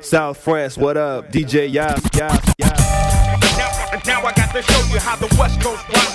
South France, what up? DJ Yap, Yap, Yap. Now I got to show you how the West Coast runs.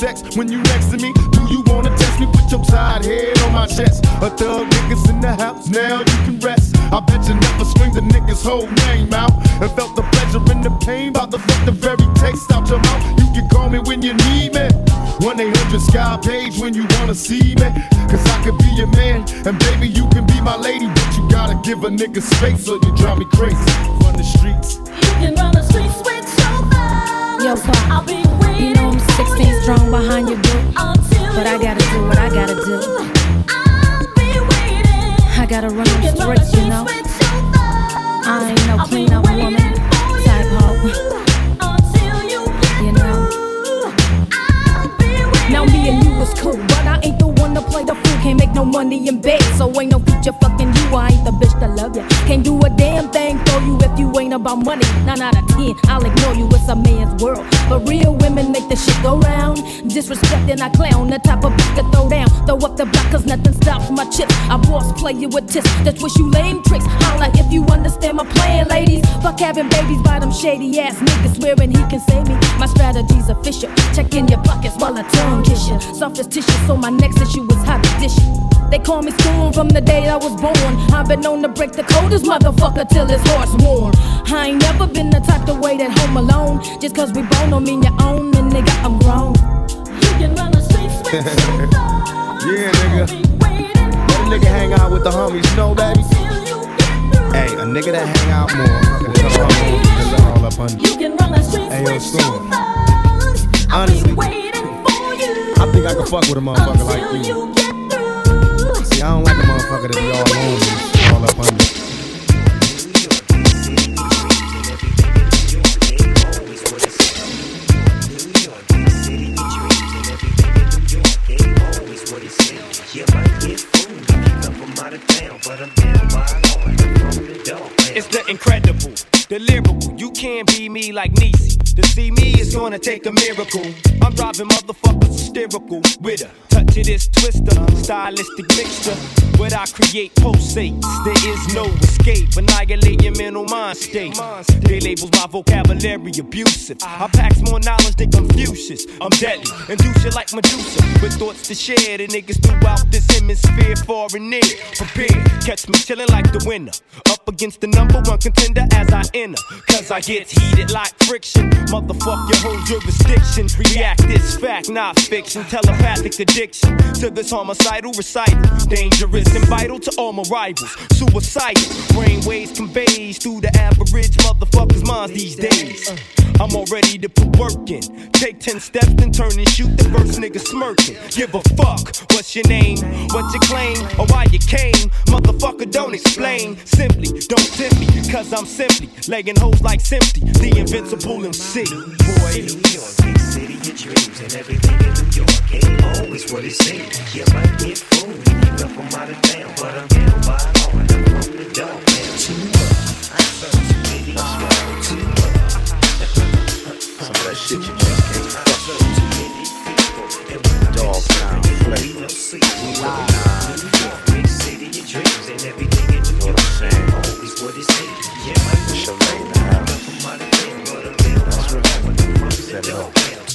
Sex when you next to me, do you wanna test me? Put your side head on my chest. A thug niggas in the house, now you can rest. I bet you never screamed the niggas' whole name out and felt the pleasure and the pain about to fuck the very taste out your mouth. You can call me when you need me, 1-800 Sky Page when you wanna see me. Cause I could be your man, and baby you can be my lady, but you gotta give a nigga space or you drive me crazy. Run the streets, you can run the streets with your love. Yo, I'll be waiting. You know I'm 16 strong behind your book, but I gotta do what I gotta do. I'll be waiting. I gotta run them streets, you know. I ain't no clean up woman type hoe, you know. Now me and you was cool, but I ain't the one to play the fool. Can't make no money in bed, so ain't no future fucking you. I ain't the bitch to love ya. Can't do a damn thing for you if you ain't about money. 9 out of 10, I'll ignore you. It's a man's world, but real women make the shit go round. Disrespecting, I clown the type of bitch to throw down. Throw up the block, cause nothing stops my chips. I boss play you with tips that wish you lame tricks. Holla if you understand my plan, ladies. Fuck having babies by them shady ass niggas, swearing he can save me. My strategy's official. Check in your pockets while I tongue kiss you. Soft as tissue, so my next issue is hot dish. They call me Storm from the day I was born. I've been known to break the coldest motherfucker till his heart's warm. I ain't never been the type to wait at home alone. Just cause we bone don't mean you own, and nigga, I'm grown. You can run the streets with your thoughts. Yeah, nigga. Let a nigga hang out with the homies, you know, baby. Hey, a nigga that hang out more. You can run the streets with your thoughts. Honestly, I think I can fuck with a motherfucker like you. See, I don't like a motherfucker that be all alone and all up under. It's the incredible, the lyrical. You can't be me like Niecy. To see me is gonna take a miracle. I'm driving motherfuckers hysterical with a touch of this twister, stylistic mixture. What I create pulsates, there is no escape. Annihilate your mental mind state. They labels my vocabulary abusive. I packs more knowledge than Confucius. I'm deadly and do shit like Medusa, with thoughts to share the niggas throughout this hemisphere, far and near. Prepare, catch me chillin' like the winner, up against the #1 contender as I enter. Cause I get heated like friction. Motherfuck your whole jurisdiction. React, this fact, not fiction. Telepathic addiction to this homicidal recital. Dangerous and vital to all my rivals. Suicidal brainwaves conveys through the average motherfucker's minds these days. I'm all ready to put work in. Take 10 steps and turn and shoot the first nigga smirking. Give a fuck, what's your name, what you claim, or why you came. Motherfucker, don't explain. Simply, don't tempt me, cause I'm simply legging hoes like Simpty, the invincible MC. Boy, New York, big city, your dreams and everything in New York ain't always what it seems. You might get fooled when you come from out of town, but I'm down by law and I'm from the dog. Too much, I felt too many, swallowed too much. Some of that shit you just can't. I felt too many people, and when I'm dog,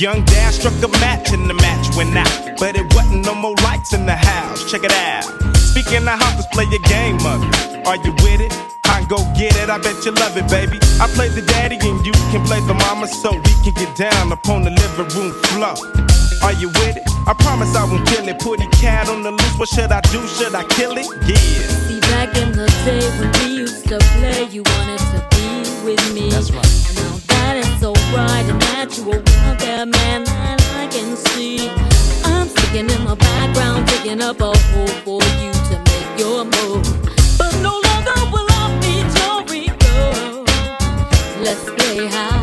Young Dad struck a match and the match went out, but it wasn't no more lights in the house. Check it out. Speaking of hot, let's play a game of it. Are you with it? I go get it, I bet you love it, baby. I play the daddy and you can play the mama, so we can get down upon the living room floor. Are you with it? I promise I won't kill it. Put the cat on the loose, what should I do? Should I kill it? Yeah. See, back in the day when we used to play, you wanted to be with me. That's right. Now that is so right and natural, out there, man, that I can see. I'm sticking in the background, digging up a hole for you to make your move. But no longer will I be your ego. Let's play high.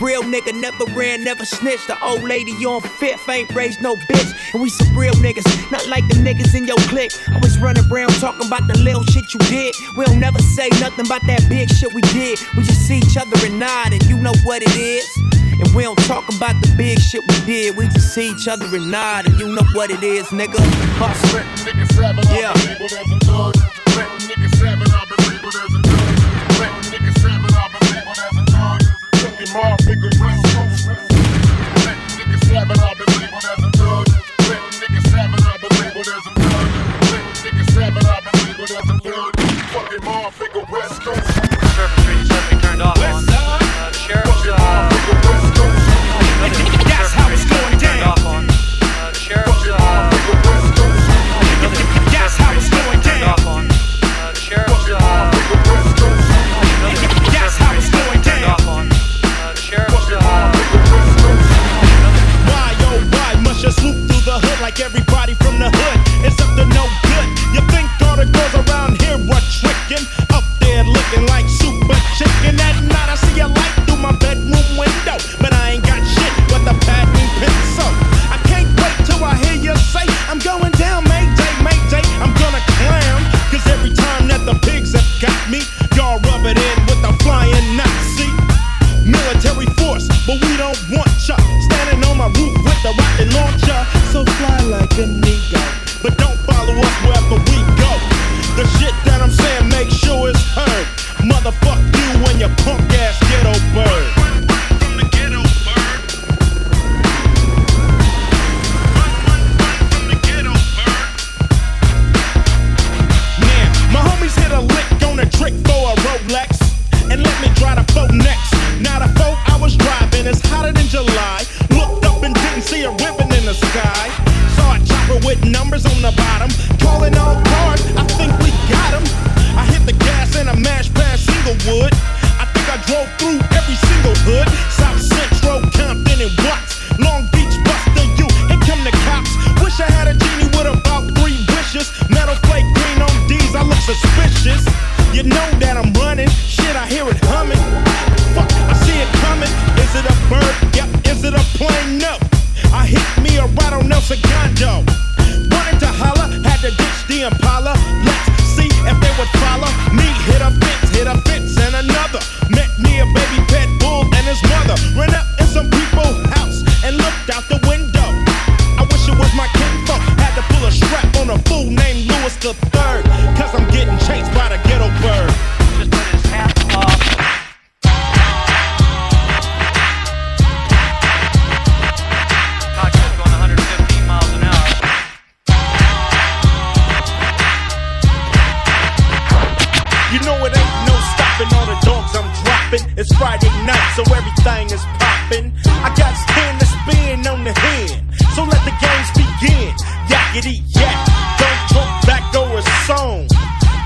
Real nigga never ran, never snitched. The old lady on fifth ain't raised no bitch. And we some real niggas, not like the niggas in your clique. Always running around talking about the little shit you did. We don't never say nothing about that big shit we did. We just see each other and nod, and you know what it is. And we don't talk about the big shit we did. We just see each other and nod, and you know what it is, nigga. Hustle. Yeah. My bigger friends, niggas slapping all the people as a thug. Niggas slapping all the people as a thug. Niggas slapping all the people as a thug. Fucking my bigger West Coast. Surf Street suddenly turned off on the sheriff's. Fucking my bigger West Coast. That's how it's going down. The sheriff's. Fucking my bigger West Coast. That's how it's going down. The sheriff's. Fucking my bigger West Coast. numbers on the bottom. Calling all cars, I think we got them. I hit the gas and I mashed past Singlewood. I think I drove through every single hood. South Central, Compton and Watts, Long Beach, Buster U, here come the cops. Wish I had a genie with about 3 wishes. Metal flake green on D's, I look suspicious. You know that I'm running, shit I hear it humming. Fuck, I see it coming. Is it a bird? Yep. Is it a plane? No. I hit me a ride on El Segundo. Wanted to holler, had to ditch the Impala. Let's see if they would follow me. Hit a fence and another. Met me a baby pet bull and his mother. Ran up in some people's house and looked out the window. I wish it was my kinfolk. Had to pull a strap on a fool named Louis the Third. Cause I'm getting chased by the ghetto bird. Just put his hat off. It's Friday night, so everything is poppin'. I got 10 to spin on the hand, so let the games begin. Yakety yak, don't talk back or a song.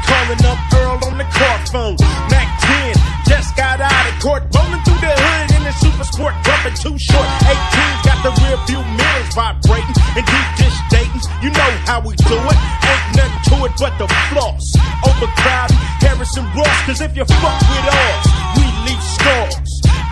Calling up Earl on the car phone. Mac 10 just got out of court, rolling through the hood in the super sport, bumping too short. 18's got the rear view mirrors vibrating and deep dish dating. You know how we do it. Ain't nothing to it but the floss. Overcrowded, Harrison Ross, cause if you fuck with us, scores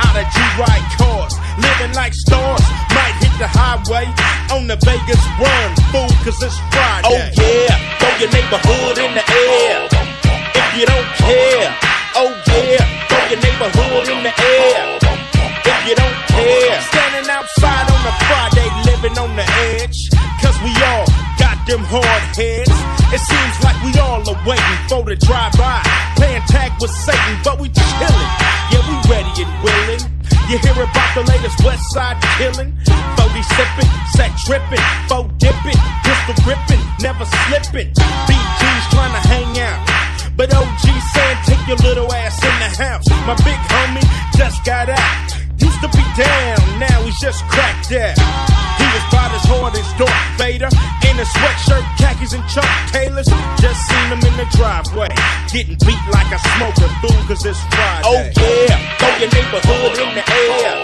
out of G-Ride cars, living like stars. Might hit the highway on the Vegas run, fool, cause it's Friday. Oh yeah, throw your neighborhood in the air if you don't care. Oh yeah, throw your neighborhood in the air if you don't care. Standing outside on a Friday, living on the edge, cause we all got them hard heads. It seems like we all are waiting for the drive-by, playing tag with Satan, but we chillin'. Yeah, we ready and willing. You hear about the latest West Side killing? 40 sipping, sack tripping, foe dipping, pistol gripping, never slipping. BG's trying to hang out, but OG saying take your little ass in the house. My big homie just got out. Used to be down, now he's just cracked out. He was about as hard as Darth Vader, in a sweatshirt, khakis and Chuck Taylors. Just seen him in the driveway, getting beat like a smoker, fool, cause it's Friday. Oh yeah, throw your neighborhood in the air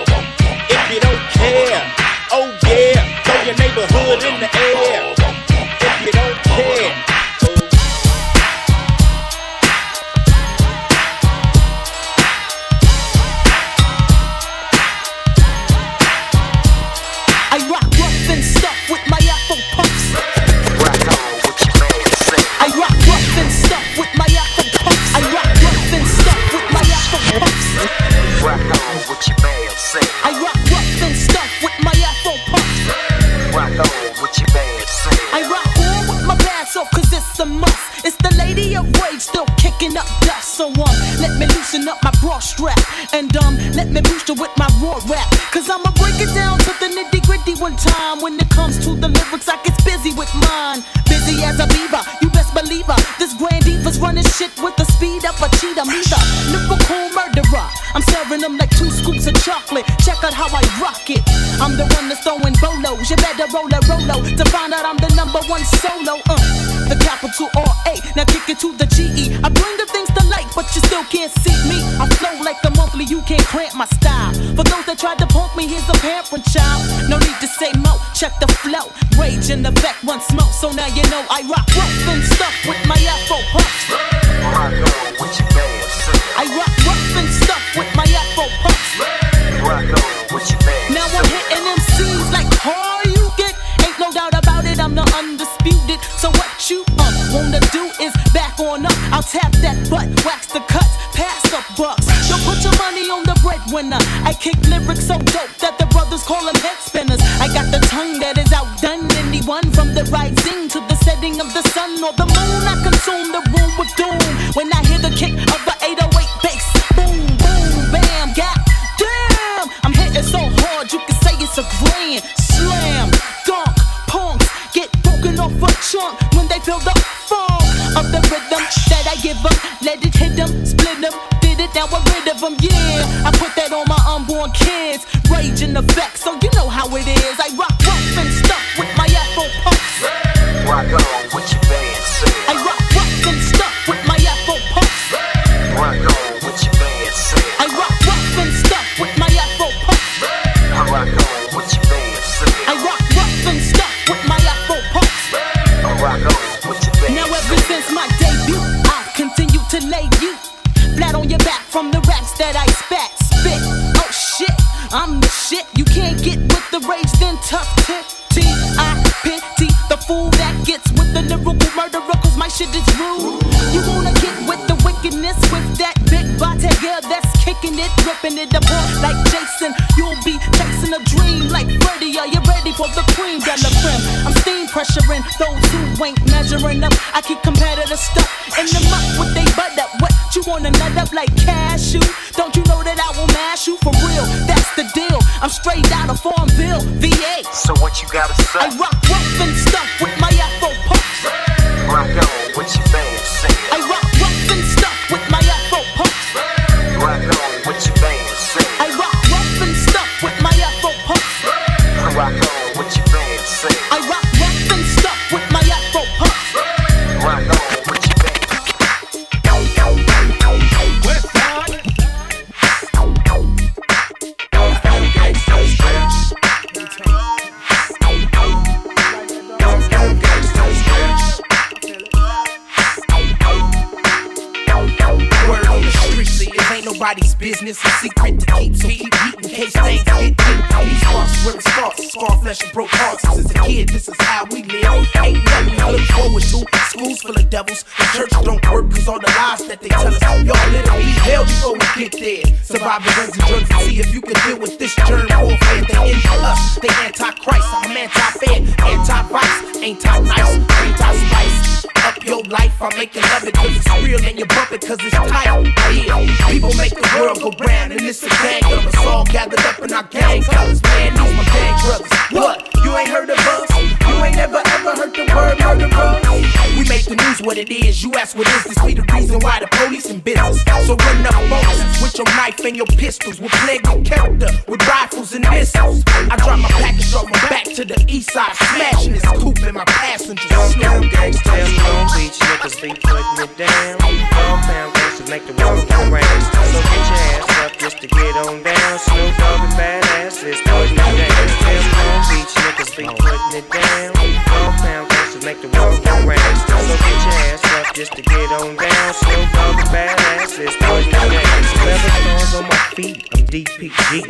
if you don't care. Oh yeah, throw your neighborhood in the air if you don't care. You better roll to find out I'm the number one solo. The capital R-A, now kick it to the G-E. I bring the things to light, but you still can't see me. I flow like the monthly, you can't cramp my style. For those that tried to punk me, here's a parent child. No need to say mo, check the flow. Rage in the back, once more, so now you know I rock rough and stuff with my Afro puffs. I know what you bad say. I rock rough and stuff with my Afro puffs. I know what you bad say. Now I'm hitting MCs like hard. I'm not undisputed, so what you wanna do is back on up. I'll tap that butt, wax the cuts, pass the bucks. Yo, put your money on the breadwinner. I kick lyrics so dope that the brothers call them head spinners. I got the tongue that is outdone anyone, from the rising to the setting of the sun or the moon. I consume the room with doom when I hear the kick of the 808 bass. Boom, boom, bam, god damn. I'm hitting so hard you can say it's a grand slam. Off a chunk when they feel the funk of the rhythm that I give them, let it hit them, split them, did it, now we're rid of them, yeah. I put that on my unborn kids, rage in the back, so you know how it is. I rock rough and stuff with my Afro puffs. chopping it up hard like Jason. You'll be chasing a dream like Freddy. Are you ready for the cream and the cream? I'm steam pressuring those who ain't measuring up. I keep competitive stuff in the muck with they butt up. What you wanna nut up like cashew? Don't you know that I will mash you for real? That's the deal. I'm straight out of Farmville, VA. So what you gotta say? I rock rough and stuff with my afro pumps. Rock on, what you bang say? I rock rough and stuff with my afro pumps. Rock on, what you bang say? I rock rough and stuff with my afro pumps. Rock on, what you bang say? I rock rough and stuff with my afro pumps. Rock on, what you bang say? Nobody's business, a secret to keep, so keep eating in case things get deep. These parts where it starts, scar flesh and broke hearts. Since a kid, this is how we live. Ain't nothing to look forward to. Schools full of devils, the church don't work, cause all the lies that they tell us. Y'all literally hell before we get there. Surviving runs and drugs and see if you can deal with this germ warfare. They into us, they anti-Christ. I'm anti-fair, anti-vice, anti-nice, anti-spice. Up your life, I'm making love it cause it's real and you bump it cause it's tight. Yeah. People make the world go round and it's a gang of us all gathered up in our gang colors. Man, these my gang brothers. What? You ain't heard of us? You ain't never ever heard the word murderer? We make the news what it is. You ask what is this? We the reason why the police in business. So run up boats with your knife and your pistols. We'll plague your character with rifles and missiles. I drive my package all the way back to the east side, smashing this coupe and my passengers. Hometown gangsters, Long Beach niggas be putting it down. Hometown gangsters make the world go round. So get your ass up just to get on down. Snoop Dogg and badass is putting it down. Long Beach niggas be putting it down. Hometown gangsters make the world go round. So get your ass up just to get on down. Snoop Dogg and badass is putting it down. Leather stars on my feet, I'm DPG,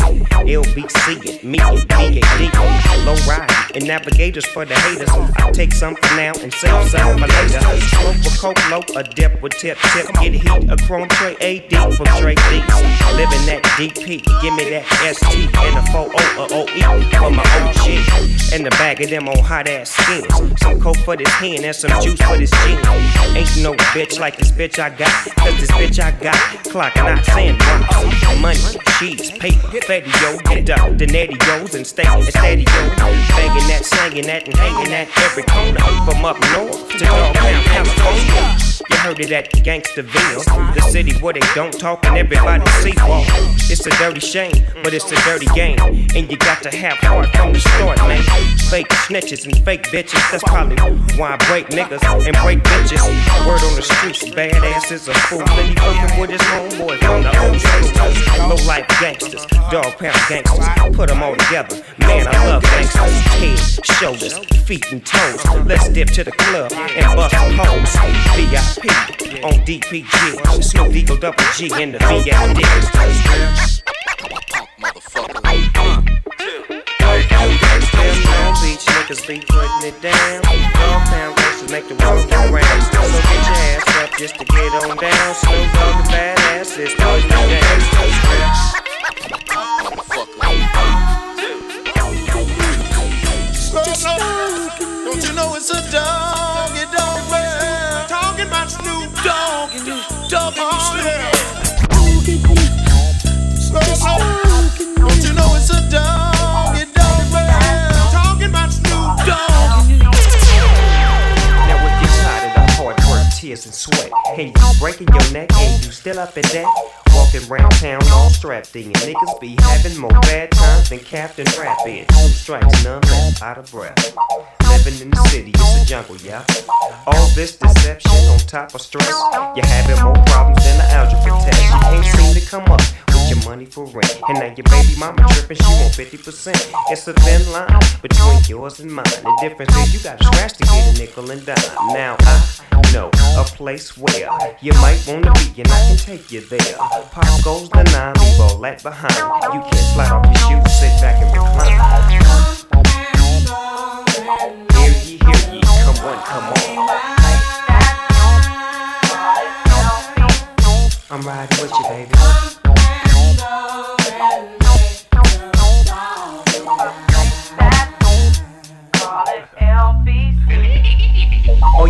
LBC it, me and DKD. Low ride and navigators for the haters. I take some for now and save some for later. Smoke with coke low, a dip with tip. Get heat, a chrome tray, AD from Trey D. Living that DP, give me that ST and a 4-0 or OE for my OG. And the bag of them on hot ass skins. Some coke for this hand and some juice for this gin. Ain't no bitch like this bitch I got, cause this bitch I got clock not sandbox. Money, cheese, paper, fatio, get up the nettios and stay in stadio. Banging that, slanging that, and hanging at every corner. From up north to Dogtown, California. You heard of that Gangsterville, the city where they don't talk and everybody see walk. It's a dirty shame, but it's a dirty game. And you got to have heart from the start, man. Fake snitches and fake bitches, that's probably why I break niggas and break bitches. Word on the streets, badass is a fool. Then he fucking with his homeboy from the old school. Low life gangsters, dog pound gangsters, put them all together. Man, I love gangsters. Head, shoulders, feet and toes. Let's dip to the club and bust hoes. B.I. P on DPG, Snoop Eagle Double G in the VIP. Long Beach niggas be putting it down. Dogtown gangsters make the world go round. So get your ass up just to get on down. Snoop Dogg the badass is putting it down. Don't you know it's a dog? It don't matter. Snoop Dogg and you dog and you Snoop Dogg. Don't you know it's a dog and dog man? Talking about Snoop Dogg and you dog. Now it gets hot and I'm hard work, tears and sweat. And you breaking your neck and you still up at that. Walking round town all strapped in. Niggas be having more bad times than Captain Rapid. Two strikes, none left, out of breath. Living in the city, it's a jungle, yeah. All this deception on top of stress. You're having more problems than the algebra test. You can't seem to come up with your money for rent. And now your baby mama tripping, she want 50%. It's a thin line between yours and mine. The difference is you gotta scratch to get a nickel and dime. Now I know a place where you might wanna be and I can take you there. Pop goes the nine, leave all that behind. You can't slide off your shoes, sit back and recline. Hear ye, come on, come on. I'm riding with you, baby. All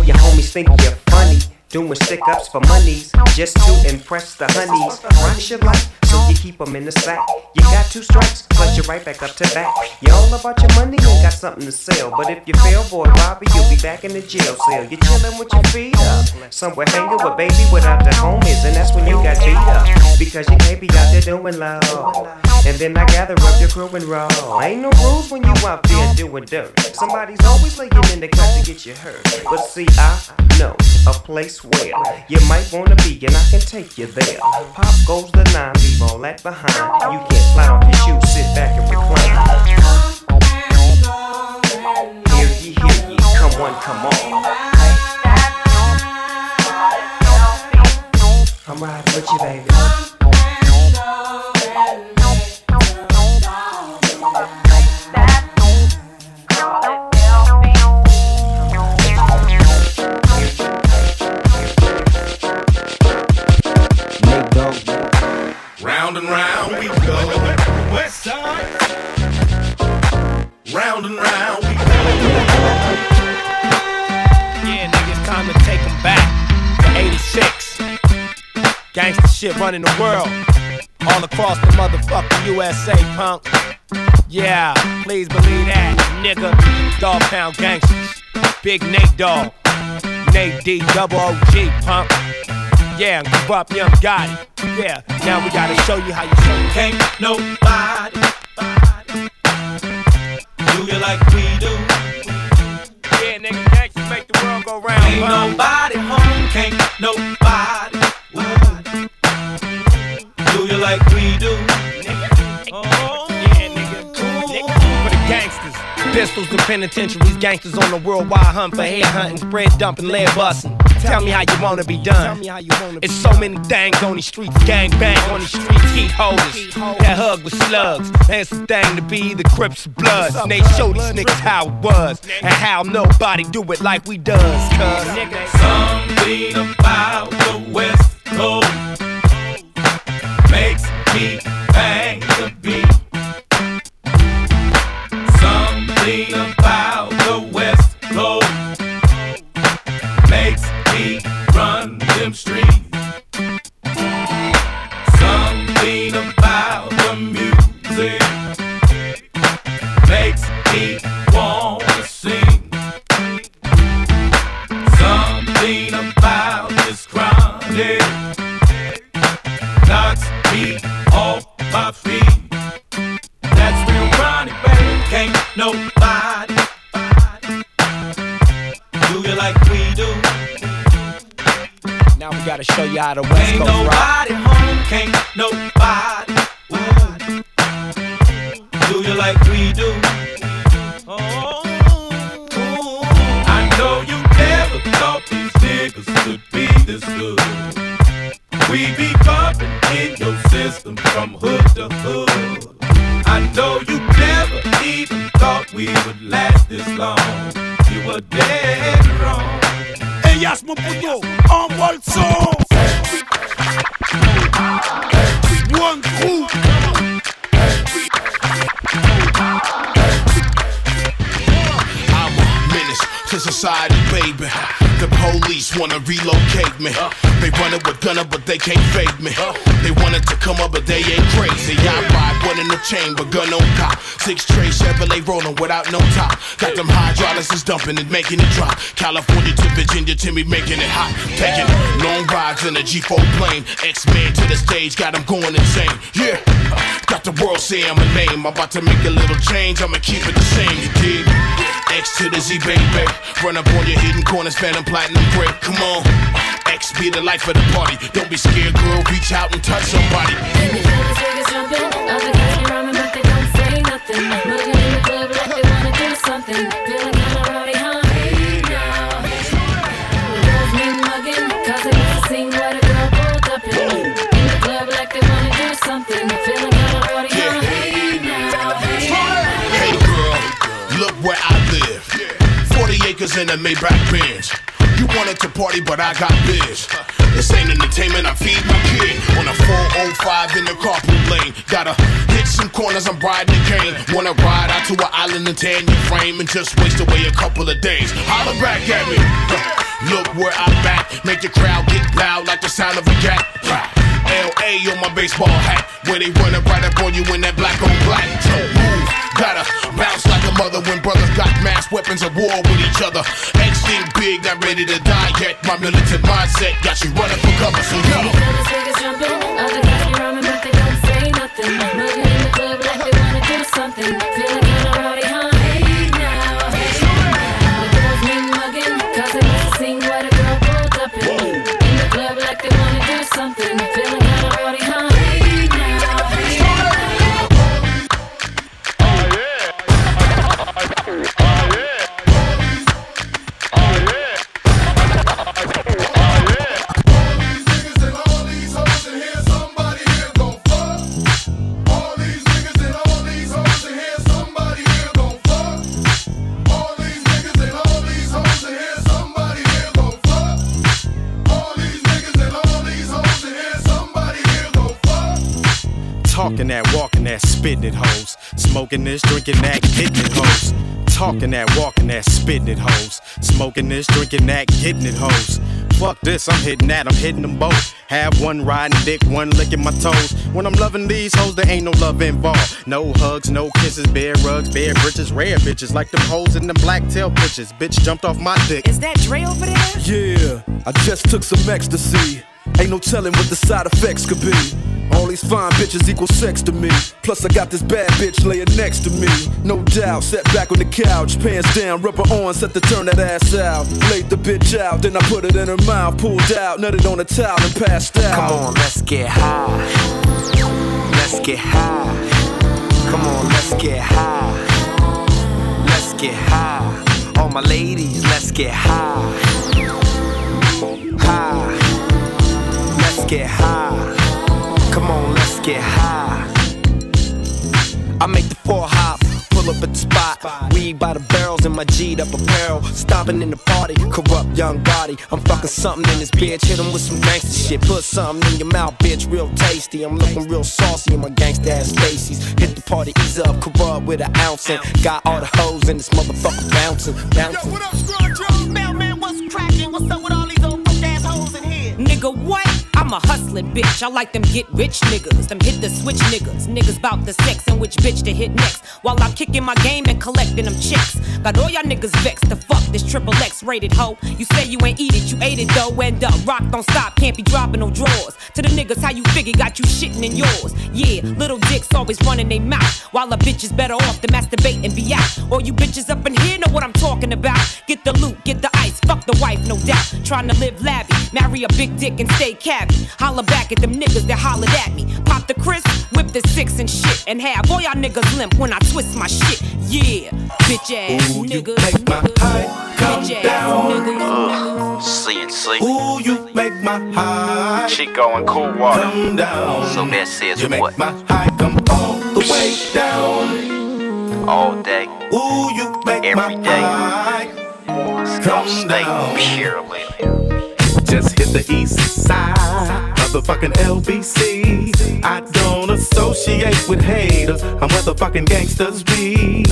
your homies think you're funny, doing stick-ups for monies, just to impress the honeys. Rocks your life, so you keep them in the sack. You got two strikes, but you're right back up to back. You're all about your money, ain't got something to sell. But if you fail, boy, Bobby, you'll be back in the jail cell. You're chillin' with your feet up, somewhere hanging with baby without the homies. And that's when you got beat up, because you can't be out there doing low. And then I gather up your crew and roll. Ain't no rules when you out there doing dirt. Somebody's always laying in the cut to get you hurt. But see, I know a place where you might wanna be, and I can take you there. Pop goes the nine, leave all that behind. You can't fly off your shoes, sit back and recline. Hear ye, come on, come on. I'm riding with you, baby. Round and round we go, West Side. Round and round we go. Yeah, nigga, it's time to take them back to 86. Gangsta shit running the world, all across the motherfucking USA, punk. Yeah, please believe that, nigga. Dog Pound Gangsters, Big Nate Dog, Nate D, double OG, punk. Yeah, give up, young Gotti. Yeah, now we gotta show you how you show you. Can't nobody do you like we do. Yeah, nigga, gangsters make the world go round. Ain't nobody home, can't nobody do you like we do. Nigga, oh, yeah, nigga, for the gangsters. Pistols to penitentiaries, gangsters on the worldwide hunt for hair hunting, bread dumping, lead busting. Tell me how you wanna be done. It's so many things on these streets, gang bang on these streets, heat holders. That hug with slugs, that's the thing to be, the Crips of Bloods. And they show these niggas how it was, and how nobody do it like we does, cuz. Something about the West Coast makes me bang the beat. Something about the West Coast makes me run them streets. Something about the music makes me wanna sing. Something about this chronic knocks me off my feet. That's real chronic, baby. Can't nobody do you like we do. Now we gotta show you how the West Coast. Ain't nobody home, can't nobody do you like we do. Oh, I know you never thought these niggas could be this good. We be bumping in your system from hood to hood. I know you never even thought we would last this long. You were dead wrong. Ellas me puso en bolso. One crew. I'm a menace to society, baby. The police wanna relocate me. They running with Gunna, but they can't fake me. They wanted to come up, but they ain't crazy. I ride one in the chamber, gun on cop. 6 tray Chevrolet rolling without no top. Got them hydraulics is dumping it, making it drop. California to Virginia, Timmy making it hot. Taking long rides in a G4 plane. X-Men to the stage, got them going insane. Yeah, got the world saying I'm a name. I'm about to make a little change, I'ma keep it the same, you dig? X to the Z, baby. Run up on your hidden corners, phantom platinum break. Come on, X be the life of the party. Don't be scared, girl. Reach out and touch somebody. Baby, these niggas jumping, other guys be rhyming, but they don't say nothing. Moving in the club like they wanna do something. Feeling kinda rowdy, huh? Hey now, girls mean mugging, 'cause they used to sing what a girl pulled up in. In the club like they wanna do something. Feeling kinda rowdy, huh? Hey now, hey girl, look where I live. 40 acres. niggas in the Maybach Benz. You wanted to party, but I got biz. This ain't entertainment, I feed my kid. On a 405 in the carpool lane. Gotta hit some corners, I'm riding the cane. Wanna ride out to an island and tan your frame and just waste away a couple of days. Holler back at me. Look where I'm at. Make the crowd get loud like the sound of a cat. L.A. on my baseball hat. Where they running right up on you in that black on black. So move, gotta bounce like a mother when brothers got mass weapons of war with each other. X thing big, not ready to die yet. My militant mindset got you running for cover, so yo. You feel these niggas jumping, other guys be rhyming, but they don't say nothing. Moving in the club like they wanna do something. Feeling good already, huh? Hey now, hey now. The girls mean mugging, cause they must sing what a girl pulled up in. In the club like they wanna do something. Feeling good already, huh? Walking that, spitting it hoes. Smoking this, drinking that, getting it hoes. Talking that, walking that, spitting it hoes. Smoking this, drinking that, getting it hoes. Fuck this, I'm hitting that, I'm hitting them both. Have one riding dick, one licking my toes. When I'm loving these hoes, there ain't no love involved. No hugs, no kisses, bare rugs, bare britches, rare bitches. Like them hoes in the black tail bitches. Bitch jumped off my dick. Is that Dre over there? Yeah, I just took some ecstasy. Ain't no telling what the side effects could be. All these fine bitches equal sex to me. Plus I got this bad bitch laying next to me. No doubt, sat back on the couch, pants down, rubber on, set to turn that ass out. Laid the bitch out, then I put it in her mouth. Pulled out, nutted on a towel and passed out. Come on, let's get high. Let's get high. Come on, let's get high. Let's get high. All my ladies, let's get high. High. Let's get high. Come on, let's get high. I make the floor hop, pull up at the spot. Weed by the barrels in my G'd up apparel. Stomping in the party, corrupt young body. I'm fucking something in this bitch, hit him with some gangster shit. Put something in your mouth, bitch, real tasty. I'm looking real saucy in my gangsta ass Stacy's. Hit the party, ease up, corrupt with an ounce in. Got all the hoes in this motherfucker bouncing, bouncing. Yo, what up, Scrooge? Mailman, what's cracking? What's up with all these old fuck ass hoes in here? Nigga, what? I'm a hustling bitch, I like them get rich niggas, them hit the switch niggas, niggas bout the sex and which bitch to hit next, while I'm kicking my game and collecting them chicks, got all y'all niggas vexed, the fuck this triple X rated hoe, you say you ain't eat it, you ate it though, end up, rock don't stop, can't be dropping no drawers, to the niggas how you figure, got you shitting in yours, yeah, little dicks always running they mouth, while a bitch is better off to masturbate and be out, all you bitches up in here know what I'm talking about, get the loot, get the ice, fuck the wife, no doubt, tryna live lavish, marry a big dick and stay cabby. Holler back at them niggas that hollered at me. Pop the crisp, whip the six and shit. And have all y'all niggas limp when I twist my shit. Yeah, bitch ass ooh, niggas. Ooh, you make my high come down. C&C. Ooh, you make my high Chico and Cool Water come down. So that says you what? You make my high come all the way down. All day. Ooh, you make every my day. High come stay down. Purely. Just hit the east side, motherfucking LBC. I don't associate with haters, I'm motherfucking gangsters be.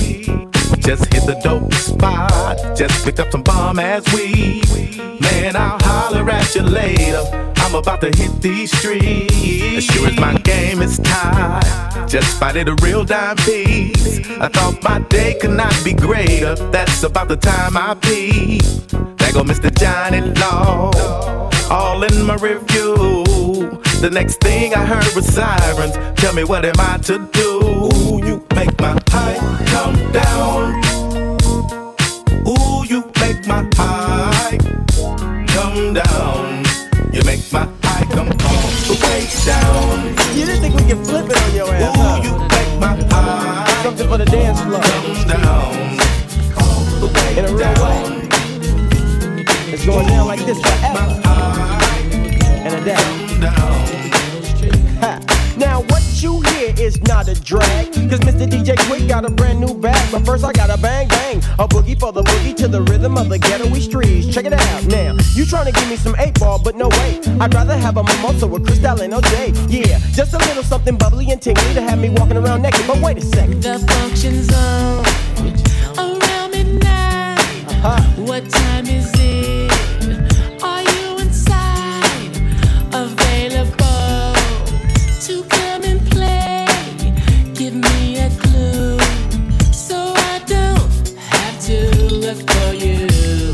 Just hit the dope spot, just picked up some bomb ass weed. Man, I'll holler at you later, I'm about to hit these streets. As sure as my game is tied, just spotted a real dime piece. I thought my day could not be greater, that's about the time I peep. There go Mr. Johnny Law, all in my review. The next thing I heard was sirens, tell me what am I to do? Ooh, you make my high come down. Ooh, you make my high come down. You make my high come all the way down. You didn't think we could flip it on your ass, ooh, huh? You make my high something for the dance floor. Come down, all the way in a real way. It's going down like this forever. And a day. Now what you hear is not to drag. Cause Mr. DJ Quick got a brand new bag. But first I gotta bang bang a boogie for the boogie to the rhythm of the ghetto-y streets. Check it out now. You tryna give me some 8-ball, but no way. I'd rather have a mimosa with Cristal and OJ. Yeah, just a little something bubbly and tingly to have me walking around naked. But wait a second. The function's on around midnight. Uh-huh. What time is it? Are you inside? Available to come and play? Give me a clue so I don't have to look for you.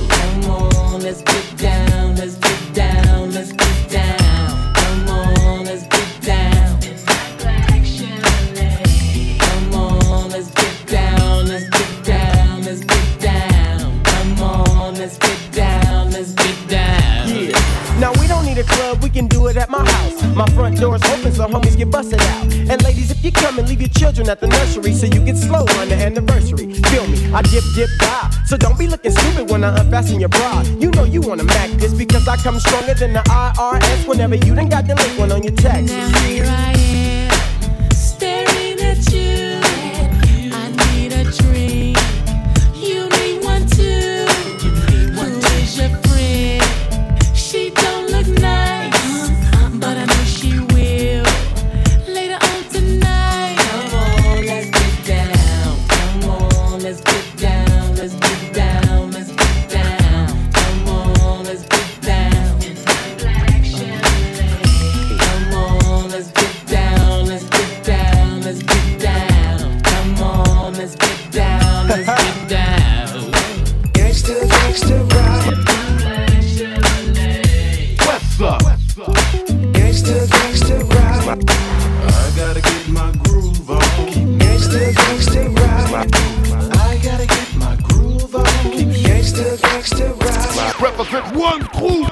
Come on, let's get down, let's get down, let's get down. Come on, let's get down. It's like action, lady. Come on, let's get down, let's get down, let's get down. Come on, let's get down, let's get down. Yeah. Now we don't need a club, we can do it at my house. My front door's open so homies get busted out. And ladies, if you come and leave your children at the nursery, so you get slow on the anniversary. Feel me, I dip, die. So don't be looking stupid when I unfasten your bra. You know you wanna mac this because I come stronger than the IRS whenever you done got delinquent on your taxes. Now here I am, staring at you. I need a drink. You need one too. Who is your friend? She don't look nice, but I know she will. Later on tonight. Come on, let's get down. Come on, let's get down. Let's get down. Let's get down. Come on, let's get down. It's like action, lady. Come on, let's get down. Let's get down. Let's get down. Come on, let's get down. Let's get down. Gangsta, gangsta ride. It's like action, lady. What's up? Gangsta, gangsta ride. I gotta get my groove on. Gangsta, gangsta ride. I gotta get my groove on. Gangsta, gangsta ride. Represent one crew.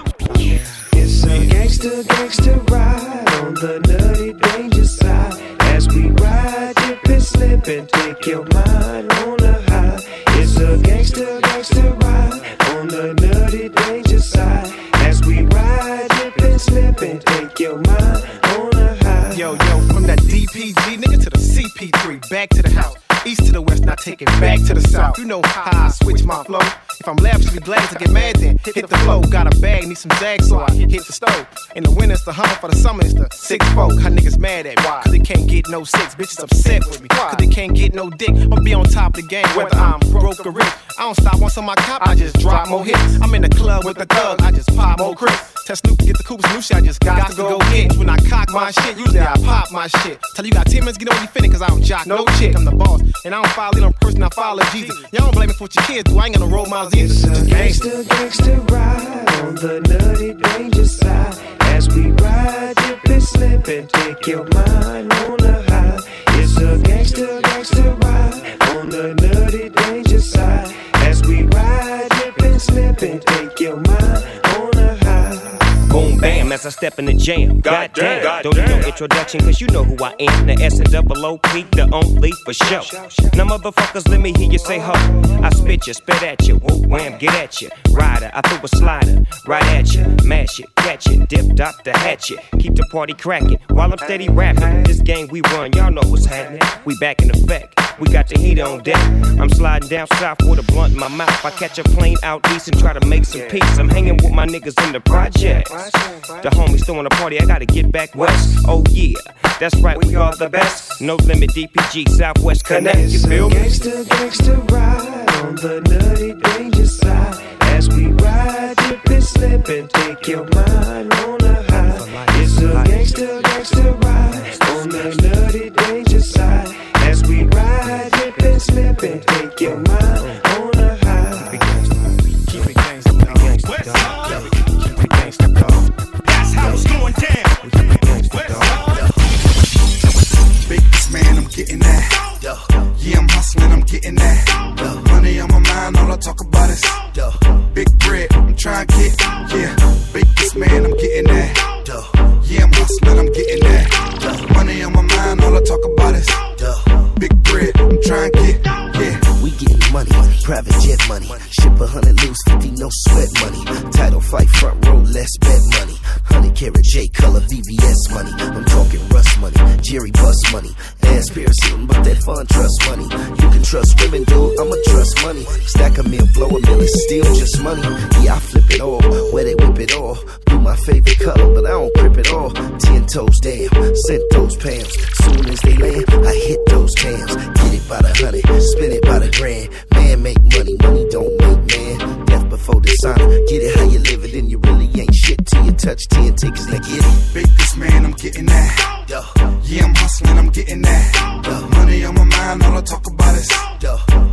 It's a gangsta, gangsta ride on the nutty danger side. As we ride, dip and slip and take your mind on a high. It's a gangsta, gangsta ride on the nutty danger side. As we ride, dip and slip and take your mind on a high. Yo, from that DPG nigga to the CP3, back to the house. East to the west, not take it back to the south. You know how I switch my flow. If I'm lavishly glad to get mad, then hit the flow. Got a bag, need some Jags, so I hit the stove. In the winter, it's the hump, for the summer, it's the 6-4. How niggas mad at me? Cause they can't get no six. Bitches upset with me. Cause they can't get no dick. I'ma be on top of the game, whether I'm broke or rich. I don't stop once on my cop, I just drop more hits. I'm in the club with a thug, I just pop more crisps. Tell Snoop to get the Coopers, new shit I just got to go get. When I cock my shit, usually I pop my shit. Tell you got 10 minutes, get on your finna, cause I don't jock no chick. I'm the boss, and I don't follow them person, I follow Jesus. Y'all don't blame me for what your kids do, I ain't gonna roll miles either. It's a gangsta, gangsta ride on the nutty danger side. As we ride, dip and slip and take your mind on a high. It's a gangsta, gangsta ride on the nutty danger side. As we ride, dip and slip and take your mind on a high. Boom, bam, as I step in the jam. Goddamn, don't need no introduction, cause you know who I am. The S and double O P, the only for show. Now motherfuckers, let me hear you say ho. I spit you, spit at you, whoop, wham, get at you. Rider, I threw a slider, right at you. Mash it, catch it, dip, dop, the hatchet. Keep the party cracking, while I'm steady rapping. This game we run, y'all know what's happening. We back in effect, we got the heat on deck. I'm sliding down south with a blunt in my mouth. I catch a plane out east and try to make some peace. I'm hanging with my niggas in the project. The homies throwing a party, I gotta get back west. Oh yeah, that's right, we are the best. No limit, DPG, Southwest Connect. You feel me? Gangsta, gangsta ride on the nutty danger side. As we ride, dip and slip and take your mind on a high. It's a gangsta, gangsta ride on the nutty danger side. As we ride, dip and slip and take your mind on a high. Keep it gangsta, that's how it's going down. Biggest man, I'm getting that. Yeah, I'm hustling, I'm getting that. Money on my mind, all I talk about is big bread, I'm trying to get. Yeah, biggest man, I'm getting that. Yeah, I'm hustling, I'm getting that. Money on my mind, all I talk about is big bread, I'm trying to get. Yeah. We getting money, private jet money. Ship 100 loose, 50 no sweat money. Title fight front row, less bet money. 100K Carrot J color, VVS money. I'm talking rust money, Jerry bust money. Ass piercing, but that fun trust money. You can trust women, dude. I'ma trust money. Stack a meal, blow a mill, it's still just money. Yeah, I flip it all, where they whip it all. Blue my favorite color, but I don't grip it all. 10 toes, damn, sent those pounds. Soon as they land, I hit those cams. Get it by the hundred, spin it by the grand. Man make money, money don't make man. Death before dishonor, get it how you live it, and you really ain't shit till you touch 10 tickets. Now get it. Big this man, I'm getting that. Yeah, I'm hustling, I'm getting that. Money on my mind, all I talk about is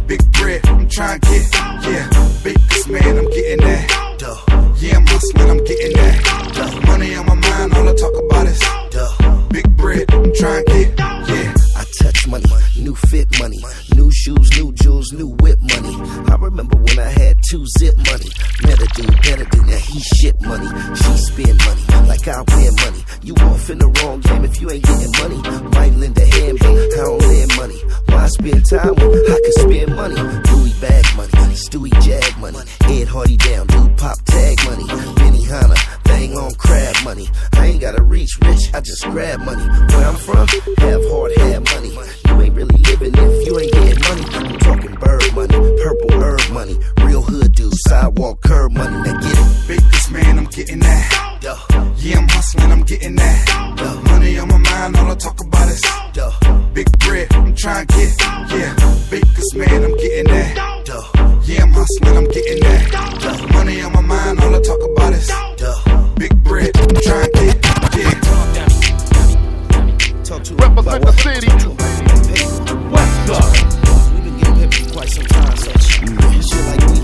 big bread, I'm trying to get. Yeah, big this man, I'm getting that. Yeah, I'm hustling, I'm getting that. Money on my mind, all I talk about is big bread, I'm trying to get. Yeah. I touch money, new fit money, new shoes, new jewels, new whip money. I remember when I had 2 zip money. Met a dude, better than that, he shit money. She spend money, like I win money. You off in the wrong game if you ain't getting money. Might lend a hand, but I don't lend money. Why spend time when I could spend money? Louis bag money, Stewie jag money. Ed Hardy down, dude pop tag money. Benny Hanna, thing on crab money. I ain't gotta reach rich, I just grab money. Where I'm from, have hard have money. You ain't really living if you ain't getting money. I'm talking bird money, purple herb money. Real hood dude, sidewalk curb money. Now get it. Big this man, I'm getting that. Yeah, I'm hustling, I'm getting that. Money on my mind, all I talk about is big bread, I'm trying to get. Yeah, big this man, I'm getting that. Yeah, I'm hustling, I'm getting that. Money on my mind, all I talk about is big bread, I'm trying to get. Yeah. Represent the city. What's up? We've been getting pimped for quite some time, so shit like me.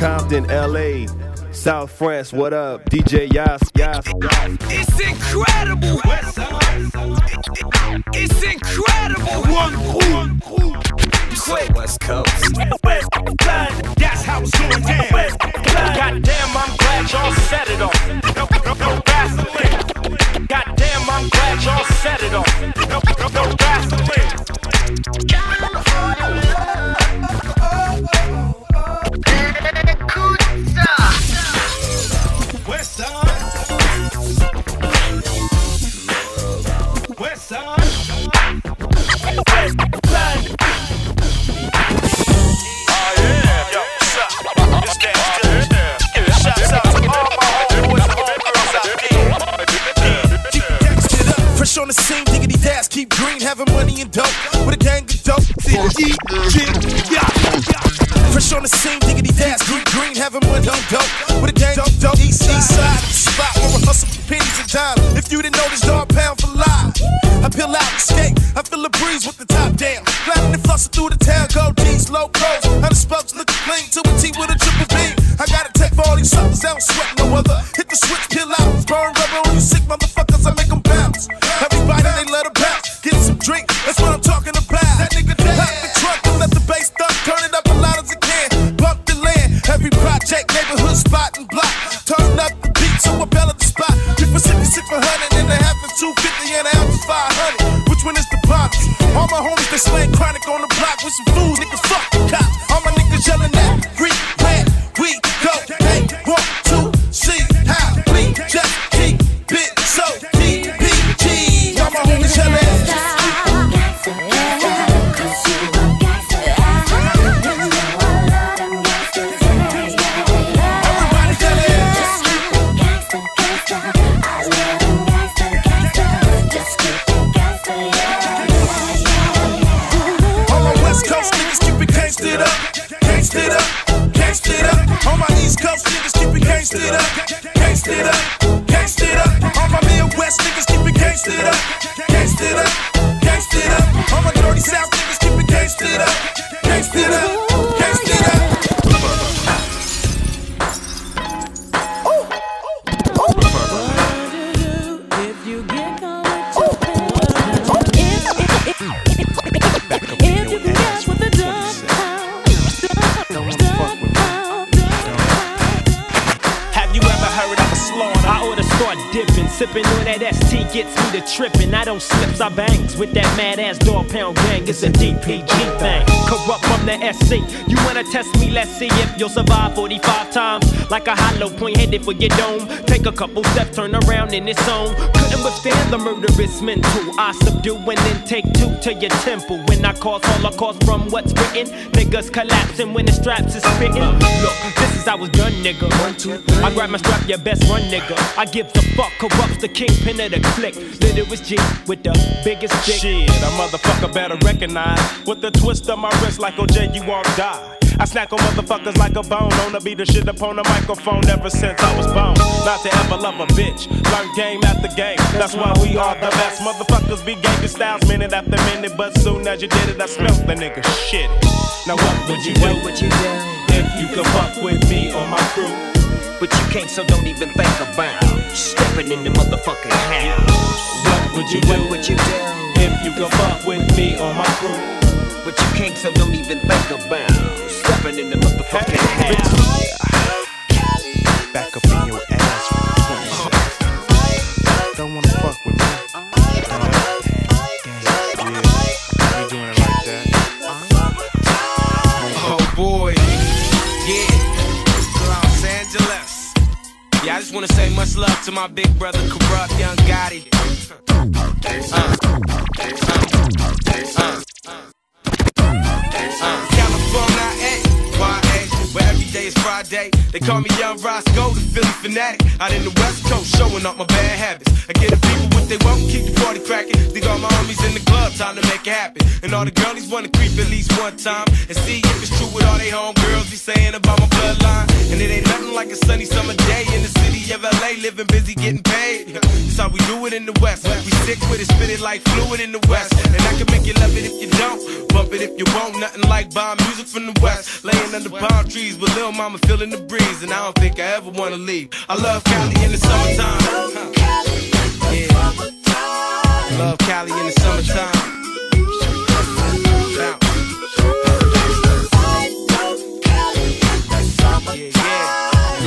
Compton, LA, South France, what up? DJ Yas. It's incredible. It's incredible. One crew. Say West Coast. West Side. That's how it's going down. West Side. Goddamn, I'm glad y'all set it off. No wrestling. Goddamn, I'm glad y'all set it off. No wrestling. On the scene, diggity dash, keep green, having money and dope, with a gang of dope. See, Fresh on the scene, diggity dash, green, heaven with no dope. With a gang, dope, east side, spot where I hustle for pennies and dimes. If you didn't know this, dog pound for life. I peel out, escape, I feel a breeze with the top down. Flatting and flossing through the town, go D's, low pros. How the spokes looking clean to a T with a triple B. I got a tech for all these suckers, I don't sweat no other. Hit the switch, peel out, burn rubber on you sick motherfuckers, I make them bounce. Everybody, they let them bounce, get some drink, that's what I'm talking about. That nigga dead. Pop the trunk and let the bass thump, turn it up as loud as it can. Bump the land, every project, neighborhood, spot, and block. Turn up the beat to a bell at the spot. 3 for 6, 6 for 100, and a half is 250, and a half is 500. Which one is the box? All my homies, they slaying chronic on the block with some fools, niggas fuck the cops. All my niggas yelling at free. We go, hey, 1, 2, 3, how we just keep it so DPG. Y'all my homies yelling. Gangsta, yeah, 'cause you a gangsta, yeah. You know I love them gangsters, yeah, yeah. Everybody yelling. Just keep it gangsta, gangsta. I love them gangsta, gangsta. Just keep it gangsta, yeah, yeah, yeah. All my West Coast niggas keep it gangsted up, gangsted up. On my East Coast niggas keep it gangsted up, gangsted up, gangsted up. On my Midwest niggas keep it gangsted up, gangsted up, gangsted up. On my dirty South niggas keep it gangsted up, gangsted up, gangsted up. What to do if you get caught with your pants? If you get caught with the dumb pound. I oughta start dipping, sipping on that ST gets me to tripping. I don't slips, I bangs with that mad ass dog pound gang. It's a DPG thing, corrupt from the SC. You wanna test me? Let's see if you'll survive 45 times, like a hollow point headed for your dome. Take a couple steps, turn around in its own. Couldn't withstand the murderous mental. I subdue and then take two to your temple. When I cause holocaust from what's written, niggas collapsing when the straps is spitting. Look, this is I was done, nigga. 1, 2, 3. I grab my strap, your best run, nigga. I give the fuck, corrupts the kingpin of the clique. Littlest G with the biggest dick. Shit, a motherfucker better recognize. With the twist of my wrist like OJ, you won't die. I snack on motherfuckers like a bone. Wanna be the shit upon the microphone ever since I was born. Not to ever love a bitch. Learn game after game. That's why we are the best. Motherfuckers be gangster styles minute after minute. But soon as you did it, I smelled the nigga shit. Now what would you do? What you do if you could fuck with me or my crew? But you can't, so don't even think about stepping in the motherfucking house. What would you do? What you do if you could fuck with me or my crew? But you can't, so don't even think about stepping in the motherfucking house. Back up in your ass. Don't wanna fuck with me. Yeah, you doing it like that? Oh boy, yeah. Yeah, I just wanna say much love to my big brother, corrupt young Gotti. California, A.Y.A., where every day is Friday. They call me Young Roscoe, the Philly fanatic. Out in the West Coast, showing up my bad habits. I get the people what they want, keep the party cracking. Dig all my homies in the club, time to make it happen. And all the girlies wanna creep at least one time and see if it's true with all they homegirls be saying about my bloodline. And it ain't nothing like a sunny summer day in the city of LA, living busy, getting paid. That's how we do it in the West. We stick with it, spit it like fluid in the West. And I can make you love it if you don't, bump it if you won't. Nothing like bomb music from the West, laying under palm trees with Lil Mama feeling the breeze. And I don't think I ever wanna leave. I love Cali in the summertime. Yeah. Love Cali in the summertime. Yeah, yeah.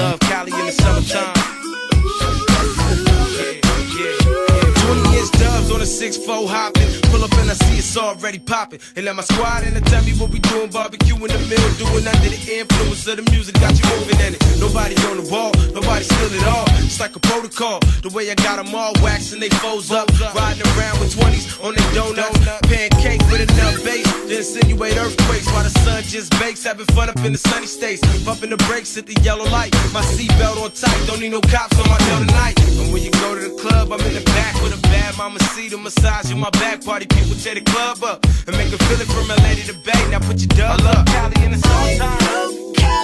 Love Cali in the summertime. Yeah, yeah, yeah. 20-inch dubs on a 6'4" hopping. Pull up and I see it's already poppin'. And let my squad in and tell me what we doin'. Barbecue in the middle, doin' under the influence of the music. Got you movin' in it. Nobody on the wall, nobody still at all. It's like a protocol. The way I got them all waxin' they foes up. Riding around with 20s on their donuts. Pancake with enough bass, then insinuate earthquakes while the sun just bakes. Having fun up in the sunny states, bumping the brakes at the yellow light. My seatbelt on tight, don't need no cops on my tail tonight. And when you go to the club, I'm in the back with a bad mama seat, a massage on my back. Party people tear the club up and make them feel it from LA to the Bay. Now put your dub up. Cali in the summertime. Yeah,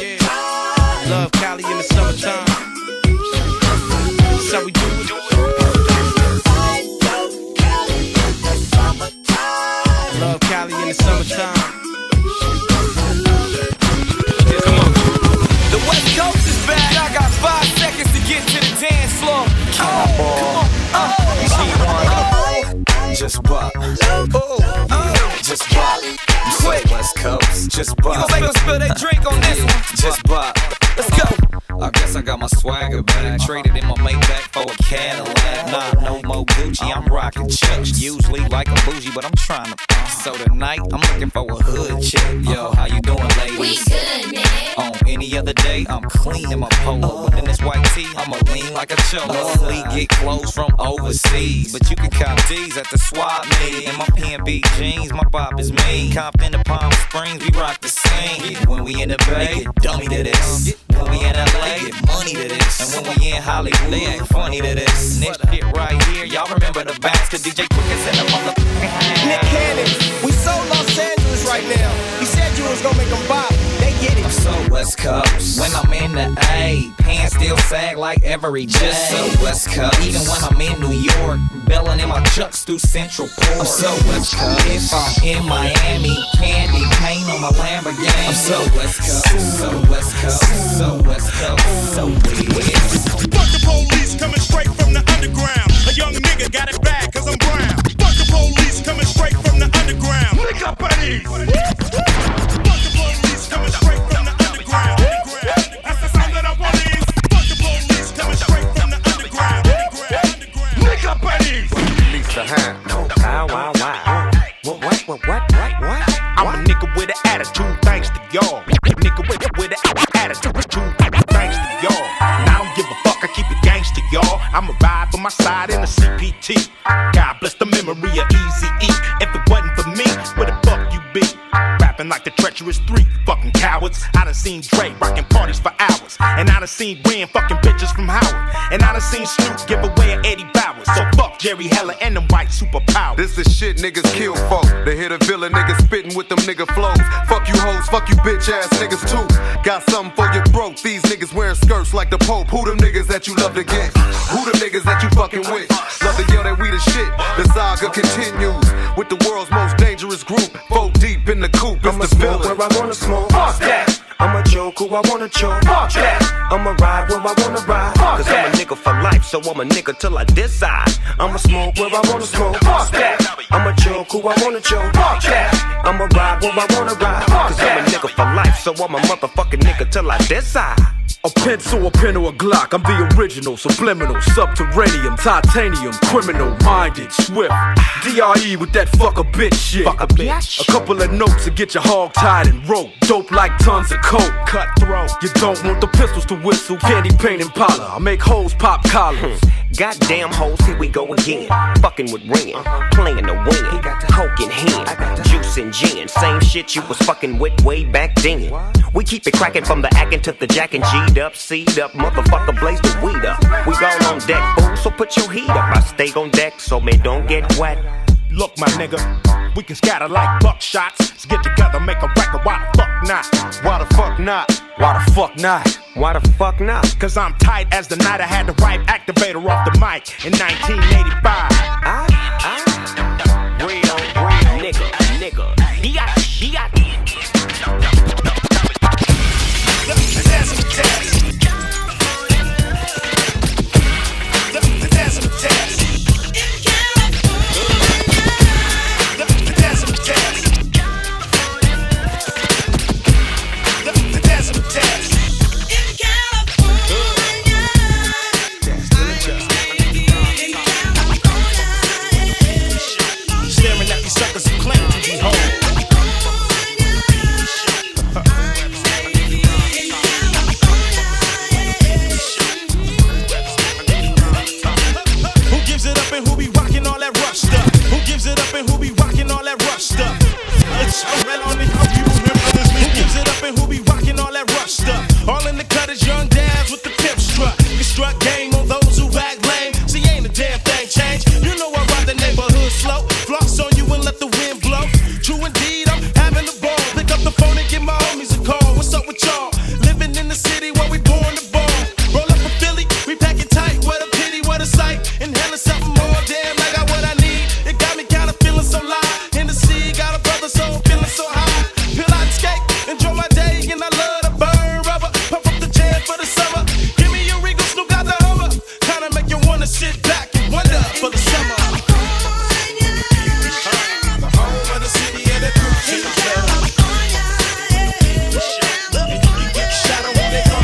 yeah. Love Cali in the summertime. That's how we do it. Love Cali in the summertime. Yeah, come on. The West Coast is bad. I got 5 seconds to get to the dance floor. Just pop. Just pop. Quick. West Coast. Just pop. You gon' make them spill that drink on this one. Just pop. Let's go. I guess I got my swagger back. Traded in my Maybach for a Cadillac. Nah, no more Gucci. I'm rocking Chucks. Usually like a bougie, but I'm trying to. So tonight, I'm looking for a hood chick. Yo, how you doing, ladies? We good, man. On any other day, I'm clean in my polo. But in this white tee, I'ma lean like a cholo. Normally get clothes from overseas, but you can cop these at the swap meet. In my PNB jeans, my pop is mean. Cop in the Palm Springs, we rock the scene. When we in the Bay, get dummy to this. When we in LA, get money to this. And when we in Hollywood, they act funny to this. And this shit right here, y'all remember the backs. Cause DJ Quick is in the motherfucking Nick Cannon. We so Los Angeles right now. He said you was gonna make them bop. They get it. I'm so West Coast. When I'm in the A, pants still sag like every day. Just so West Coast. Even when I'm in New York, bellin' in my Chucks through Central Park. I'm so West Coast. If I'm in Miami, candy paint on my Lamborghini. I'm so West Coast. So West Coast. So West Coast. So West Coast. Fuck the police coming straight from the underground. A young nigga got it bad cause I'm brown. Fuck the police coming straight from the underground. Lick up at ease. Fuck the police coming straight from the underground. That's the sound that I want is. Fuck the police coming straight from the underground. Lick up at ease. Lisa, huh? No. Wow, wow, wow. What? I'm a nigga with an attitude, thanks to y'all. Nigga with an attitude, thanks to y'all. And I don't give a fuck, I keep it gangster, y'all. I'ma ride for my side in a CPT. God bless the memory of Eazy-E. If it wasn't for me, where the fuck you be? Rapping like the treacherous three, fucking cowards. I done seen Dre rocking parties for hours. And I done seen Ren fucking bitches from Howard. And I done seen Snoop give away an Eddie Bauer. So fuck Jerry Heller and them white superpowers. This is shit niggas kill folk. They hear the villain niggas spitting with them nigga flows. Fuck you hoes, fuck you bitch ass niggas too. Got something for your broke. These niggas wearing skirts like the Pope. Who them niggas that you love to get? Who them niggas that you fucking with? Love to yell that we the shit. The saga continues with the world's most dangerous group. Four deep in the coop. I'ma smoke where I wanna smoke. Fuck that. I'ma joke who I wanna joke. Fuck that. I'ma ride where I wanna ride. Fuck cause that. I'm a nigga for life, so I'm a nigga till I decide. I'ma smoke where I wanna smoke. Fuck that. I'ma joke who I wanna joke. Fuck that. I'ma ride where I wanna ride. Fuck cause that. I'm a nigga for life, so I'm a motherfucking nigga till I decide. A pencil, a pen, or a Glock, I'm the original, subliminal, subterranean, titanium, criminal, minded, swift, D.R.E. with that fuck a bitch shit, fuck a bitch. A couple of notes to get your hog tied and rope, dope like tons of coke, cutthroat, you don't want the pistols to whistle, candy paint and Impala, I make hoes pop collars. Goddamn hoes, here we go again, fucking with Ren, playing the win, coke in hand, juice and gin, same shit you was fucking with way back then, we keep it cracking from the actin' to the jack and G. Up, seed up, motherfucker blaze the weed up. We all on deck, fool, so put your heat up. I stay on deck, so man don't get wet. Look, my nigga, we can scatter like buckshots. Let's get together, make a record, why the fuck not? Why the fuck not? Why the fuck not? Why the fuck not? Cause I'm tight as the night I had to wipe activator off the mic in 1985. I real nigga, Staring at these suckers who claim to be home. rush. Well, on the hook, you remember this league. Who gives it up and who be rocking all that rough stuff? All in the cut is young dads with the pimp struck. You struck game on those who act lame. See, ain't a damn thing changed. You know I ride the neighborhood slow. Floss on you and let the wind blow. True indeed, I'm having a ball. Pick up the phone and give my homies a call. What's up with y'all? Living in the city where we born to ball. Roll up a Philly, we pack it tight. What a pity, what a sight. Inhaling something more damn like I what I need. It got me kinda feeling so live. So feeling so high, feel I escape, enjoy my day, and I love to burn rubber. Pump up the jam for the summer. Give me your Regal, Snoop, got the Hummer. Kinda make you wanna sit back and wonder for the summer. California, the home of the city and the cruise. California, California, shadow on the California, the home of the cities and the gangsters.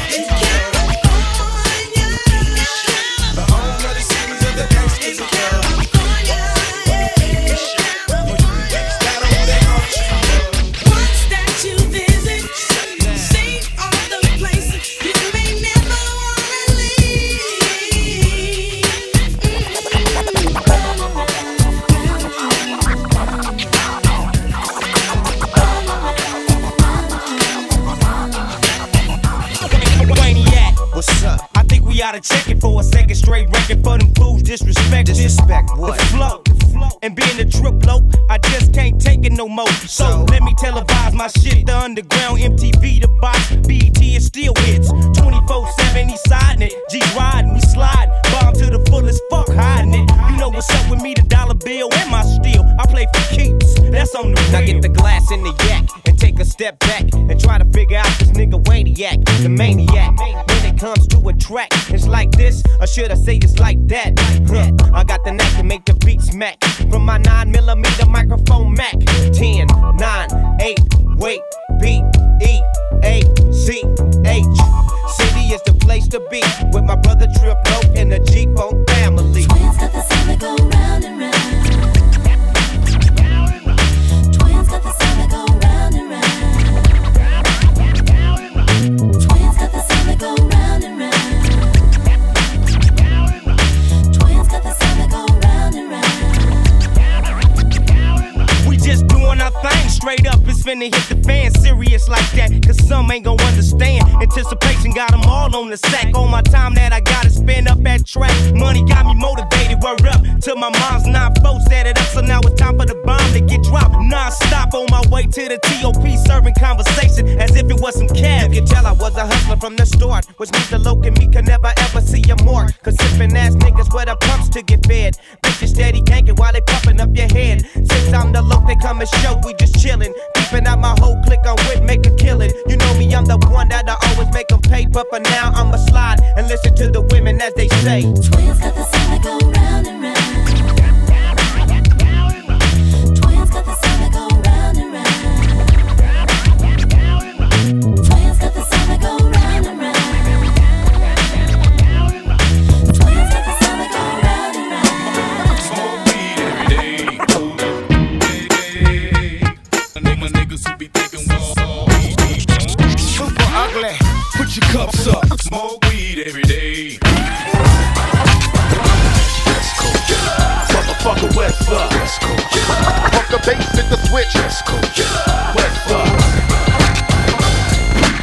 Gotta check it for a second straight record for them fools disrespecting. Disrespect what? The flow. And being a triplo, I just can't take it no more. So let me televise my shit. The underground, MTV, the box, BET is still hits. 24/7, he siding it. G riding, we slide. Bomb to the fullest, fuck hiding it. You know what's up with me, the dollar bill and my steel. I play for keeps, that's on the real. Now get the glass in the yak and take a step back and try to figure out this nigga Waniac, the maniac. When it comes to a track, it's like this, or should I say it's like that? I got the knack to make the beat smack from my 9mm microphone Mac. 10, 9, 8, wait, B, E, A, C, H. City is the place to be with my brother Trip Low and the G-Funk family. Twins got the sound that go round and round. Twins got the sound that go round and round. Twins got the sound that go round and round. Just doing our thing, straight up, it's finna hit the fan, serious like that, cause some ain't gon' understand, anticipation got them all on the sack, all my time that I gotta spend up at track, money got me motivated, we're up, till my mom's 9-4 set it up, so now it's time for the bomb to get dropped, non-stop on my way to the TOP, serving conversation, as if it was some cab, you could tell I was a hustler from the start, which means the loc and me could never ever see a mark, cause sippin' ass niggas wear the pumps to get fed, bitches steady yanking while they pumping up your head, since I'm the loc, they come and show, we just chillin', peepin' out my whole clique, I'm with, make a killin'. You know me, I'm the one that'll always make them pay, but for now I'ma slide and listen to the women as they say. Twins got the sound that go round and round. Twins got the sound that go round and round. Twins got the sound that go round and round. Twins got the sound that go round and round. Smoke weed every day. My niggas who be thinking we're super ugly. Put your cups up. Smoke weed every day. Let's go killer. Motherfucker West up. Let's go killer. Fuck the bass at the switch. Let's go killer. West up.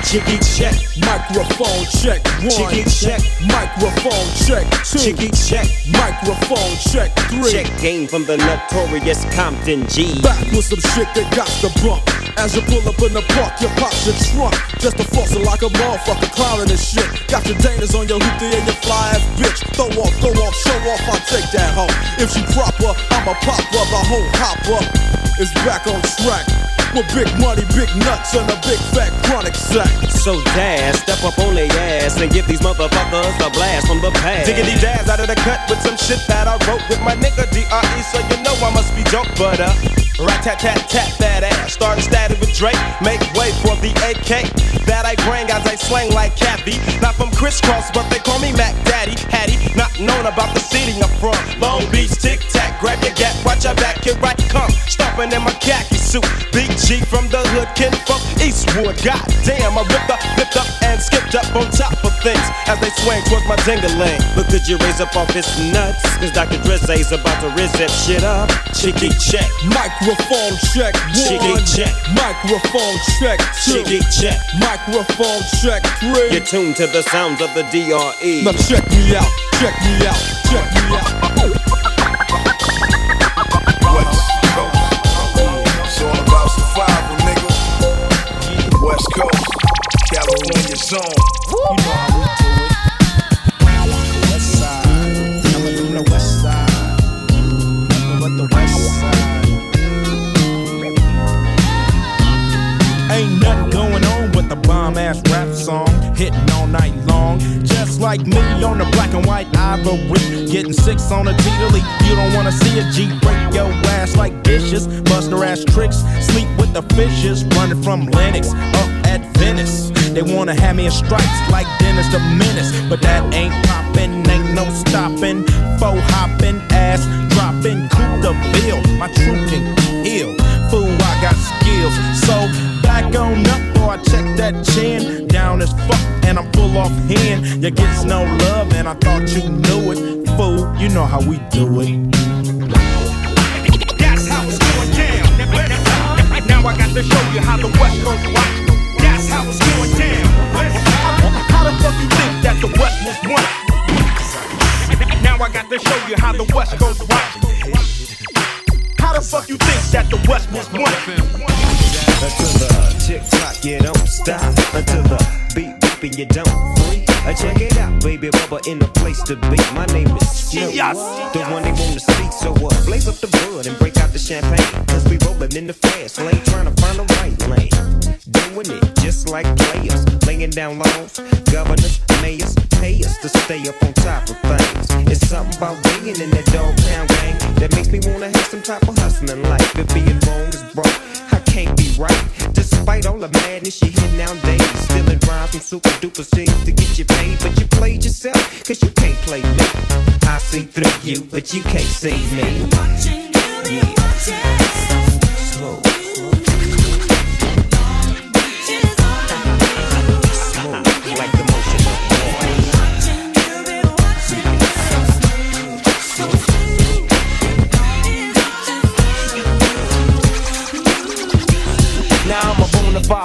Jiggy check, microphone check. One. Jiggy check, microphone check. Two. Jiggy check, microphone check. Three. Check game from the notorious Compton G. Back with some shit that got the bump. As you pull up in the park, your pops are trunk. Just a fossil like a motherfucker clowning and shit. Got your dangers on your hoopty and your fly ass bitch. Throw off, show off, I'll take that home. If she proper, I'm a popper. The whole hopper is back on track. With big money, big nuts, and a big fat chronic sack. So Daz, step up on their ass and give these motherfuckers a blast from the past. Diggity Daz out of the cut with some shit that I wrote with my nigga D.R.E. So you know I must be dope, but rat-tat-tat-tat that ass. Started static with Drake, make way for the AK. That I bring as I slang like Kathy. Not from crisscross, but they call me Mac Daddy. Hattie, not known about the city I'm from. Long Beach, tic-tac, grab your gap, watch your back, here I come. Stomping in my khaki suit, big G from the hood, kid from Eastwood. God damn, I ripped up, and skipped up on top of things as they swang towards my ding-a-ling. But could you raise up off his nuts? Cause Dr. Dre's about to rizz that shit up. Cheeky check, Mike Microphone check one. Check. Microphone check two. Check. Microphone check three. You're tuned to the sounds of the DRE. Now check me out, check me out, check me out. West Coast, it's all about survival, nigga. West Coast, California zone. You know how we do it. Ain't nothing going on with a bomb-ass rap song, hitting all night long. Just like me on the black and white ivory, getting six on a T-League. You don't wanna see a G break your ass like dishes, bust her ass tricks, sleep with the fishes, running from Lennox up at Venice. They wanna have me in stripes like Dennis the Menace, but that ain't poppin', ain't no stoppin', faux hoppin', ass droppin', coup the bill, my truth can ill, fool I got skills, so back on up or I check that chin, down as fuck and I'm full off hand, you gets no love and I thought you knew it, fool, you know how we do it. That's how it's going down, now I got to show you how the West Coast watch. That's how it's going down. How the fuck you think that the West was won? Now I got to show you how the West goes watching. How the fuck you think that the West was won? Until the tick tock, you don't stop. Until the beat beeping, you don't free. Check it out, baby, Bubba in the place to be. My name is Snoop, the one they want to see. So what? Blaze up the blood and break out the champagne. Cause we rollin' in the fast lane, trying to find the right lane. Doing it just like players, laying down laws. Governors, mayors, pay us to stay up on top of things. It's something about being in that dog pound gang that makes me wanna have some type of hustling life. If being wrong is wrong, I can't be right. Despite all the madness you hear nowadays, still it rhymes from super duper things to get you paid. But you played yourself, cause you can't play me. I see through you, but you can't see me. Watching, yeah. Slow.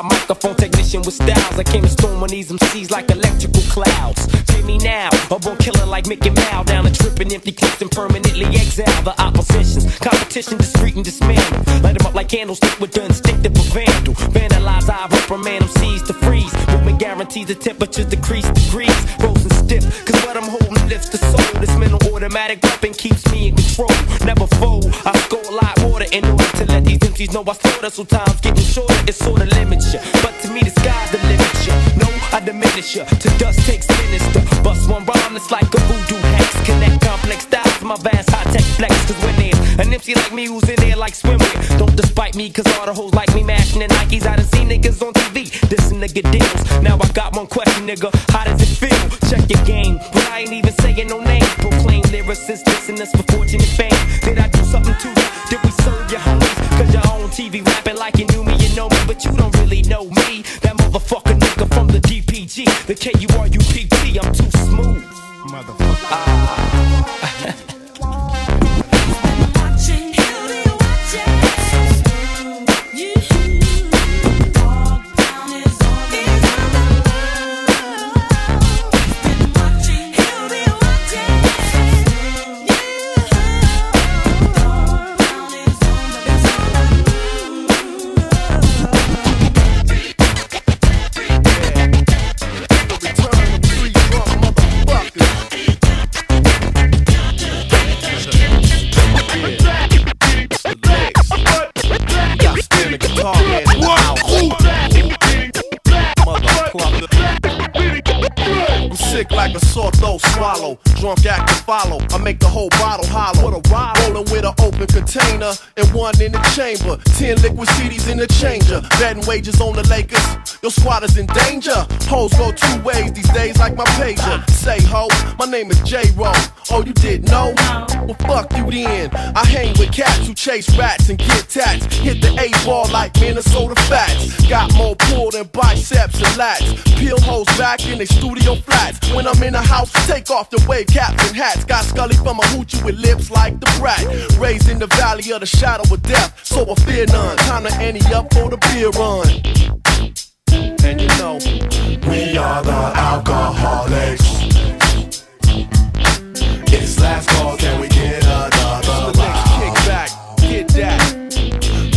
Microphone technician with styles. I came to storm on these MCs like electrical clouds. Hear me now, a born killer like Mickey Mouse. Down a trip and empty clips and permanently exile the oppositions. Competition discreet and dismantle. Light them up like candles, stick with the instinctive of vandal. Vandalize, I reprimand MCs to freeze. Movement guarantees the temperatures decrease degrees. Frozen stiff, cause what I'm holding lifts the soul. This mental automatic weapon keeps me in control. Never fold, I score a lot order in order to let these MCs know I slaughter. So time's getting shorter, it sorta limits you. But to me, the sky's the limit, ya. No, I diminish ya. To dust takes sinister. Bust one rhyme, it's like a voodoo hex. Connect complex styles to my vast high-tech flex. Cause when there's an MC like me who's in there like swimwear, don't despite me, cause all the hoes like me mashing the Nikes. I done seen niggas on TV, this nigga deals. Now I got one question, nigga, how does it feel? Check your game, but I ain't even saying no names. Proclaim lyricists, listeners for fortune and fame. Did I do something to you? Did we serve your homies? Cause you're on TV rapping like you knew me, you know me, but you don't really know me. That motherfucker nigga from the DPG, the KURUPT, I'm too smooth. Motherfucker. Like a sore throat swallow, drunk act to follow. I make the whole bottle hollow. What a ride, rolling with an open container and one in the chamber. 10 liquid CDs in the changer. Betting wages on the Lakers. Your squad is in danger. Hoes go two ways these days, like my pager. Say ho, my name is J-Ro. Oh, you didn't know? Well, fuck you then. I hang with cats who chase rats and get tats. Hit the eight ball like Minnesota Fats. Got more pull than biceps and lats. Peel hoes back in they studio flats. When I'm in the house, take off the wave caps and hats. Got Scully from a hoochie with lips like the brat. Raised in in the valley of the shadow of death, so I fear none. Time to ante up for the beer run. And you know, we are the alcoholics. It's last call, can we get another round? Kick back, get that.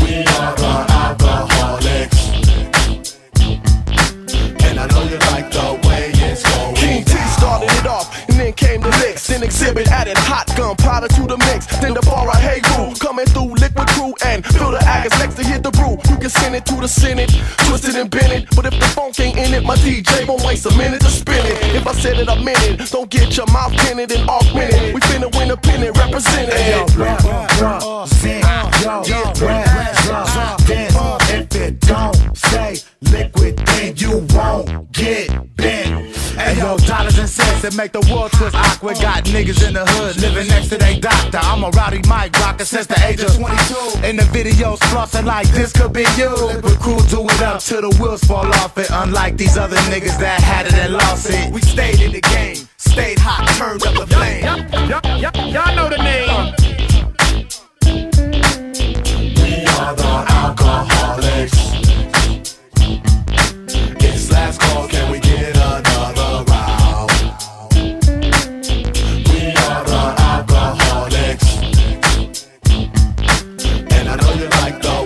We are the alcoholics, and I know you like the way it's going. King T started it off, and then came the mix. Then Exhibit added hot gunpowder to the mix. Then the bar I hate rule, coming through liquid crew and fill the agates next to hit the brew. You can send it to the Senate, twisted and bend it. But if the funk ain't in it, my DJ won't waste a minute to spin it. If I said it, I meant it. Don't get your mouth pinned and augmented. We finna win a pin and represent it. Yo, if it don't say liquid, then you won't get bent. And yo, dollars and cents that make the world twist awkward. Got niggas in the hood living next to they doctor. I'm a rowdy mic rocker since the age of 22. In the videos flossing like this could be you. But crew do it up till the wheels fall off it. Unlike these other niggas that had it and lost it, we stayed in the game, stayed hot, turned up the flame. Y'all know the name. We are the alcoholics. It's last call, can we get another round? We are the alcoholics, and I know you like the